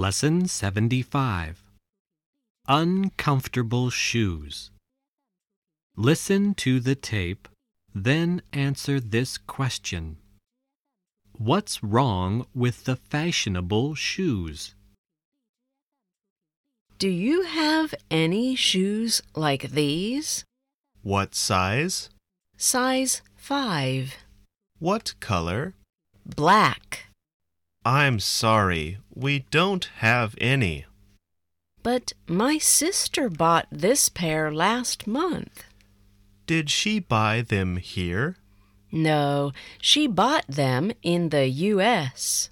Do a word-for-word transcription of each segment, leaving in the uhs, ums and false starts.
Lesson seventy-five. Uncomfortable shoes. Listen to the tape, then answer this question. What's wrong with the fashionable shoes? Do you have any shoes like these? What size? Size five. What color? Black. I'm sorry, we don't have any. But my sister bought this pair last month. Did she buy them here? No, she bought them in the U S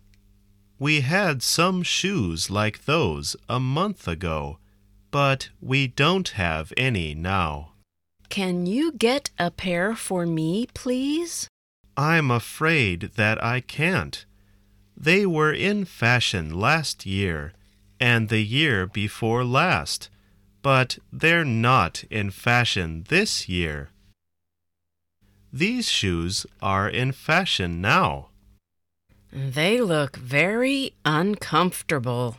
We had some shoes like those a month ago, but we don't have any now. Can you get a pair for me, please? I'm afraid that I can't. They were in fashion last year and the year before last, but they're not in fashion this year. These shoes are in fashion now. They look very uncomfortable.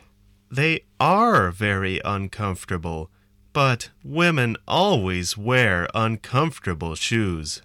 They are very uncomfortable, but women always wear uncomfortable shoes.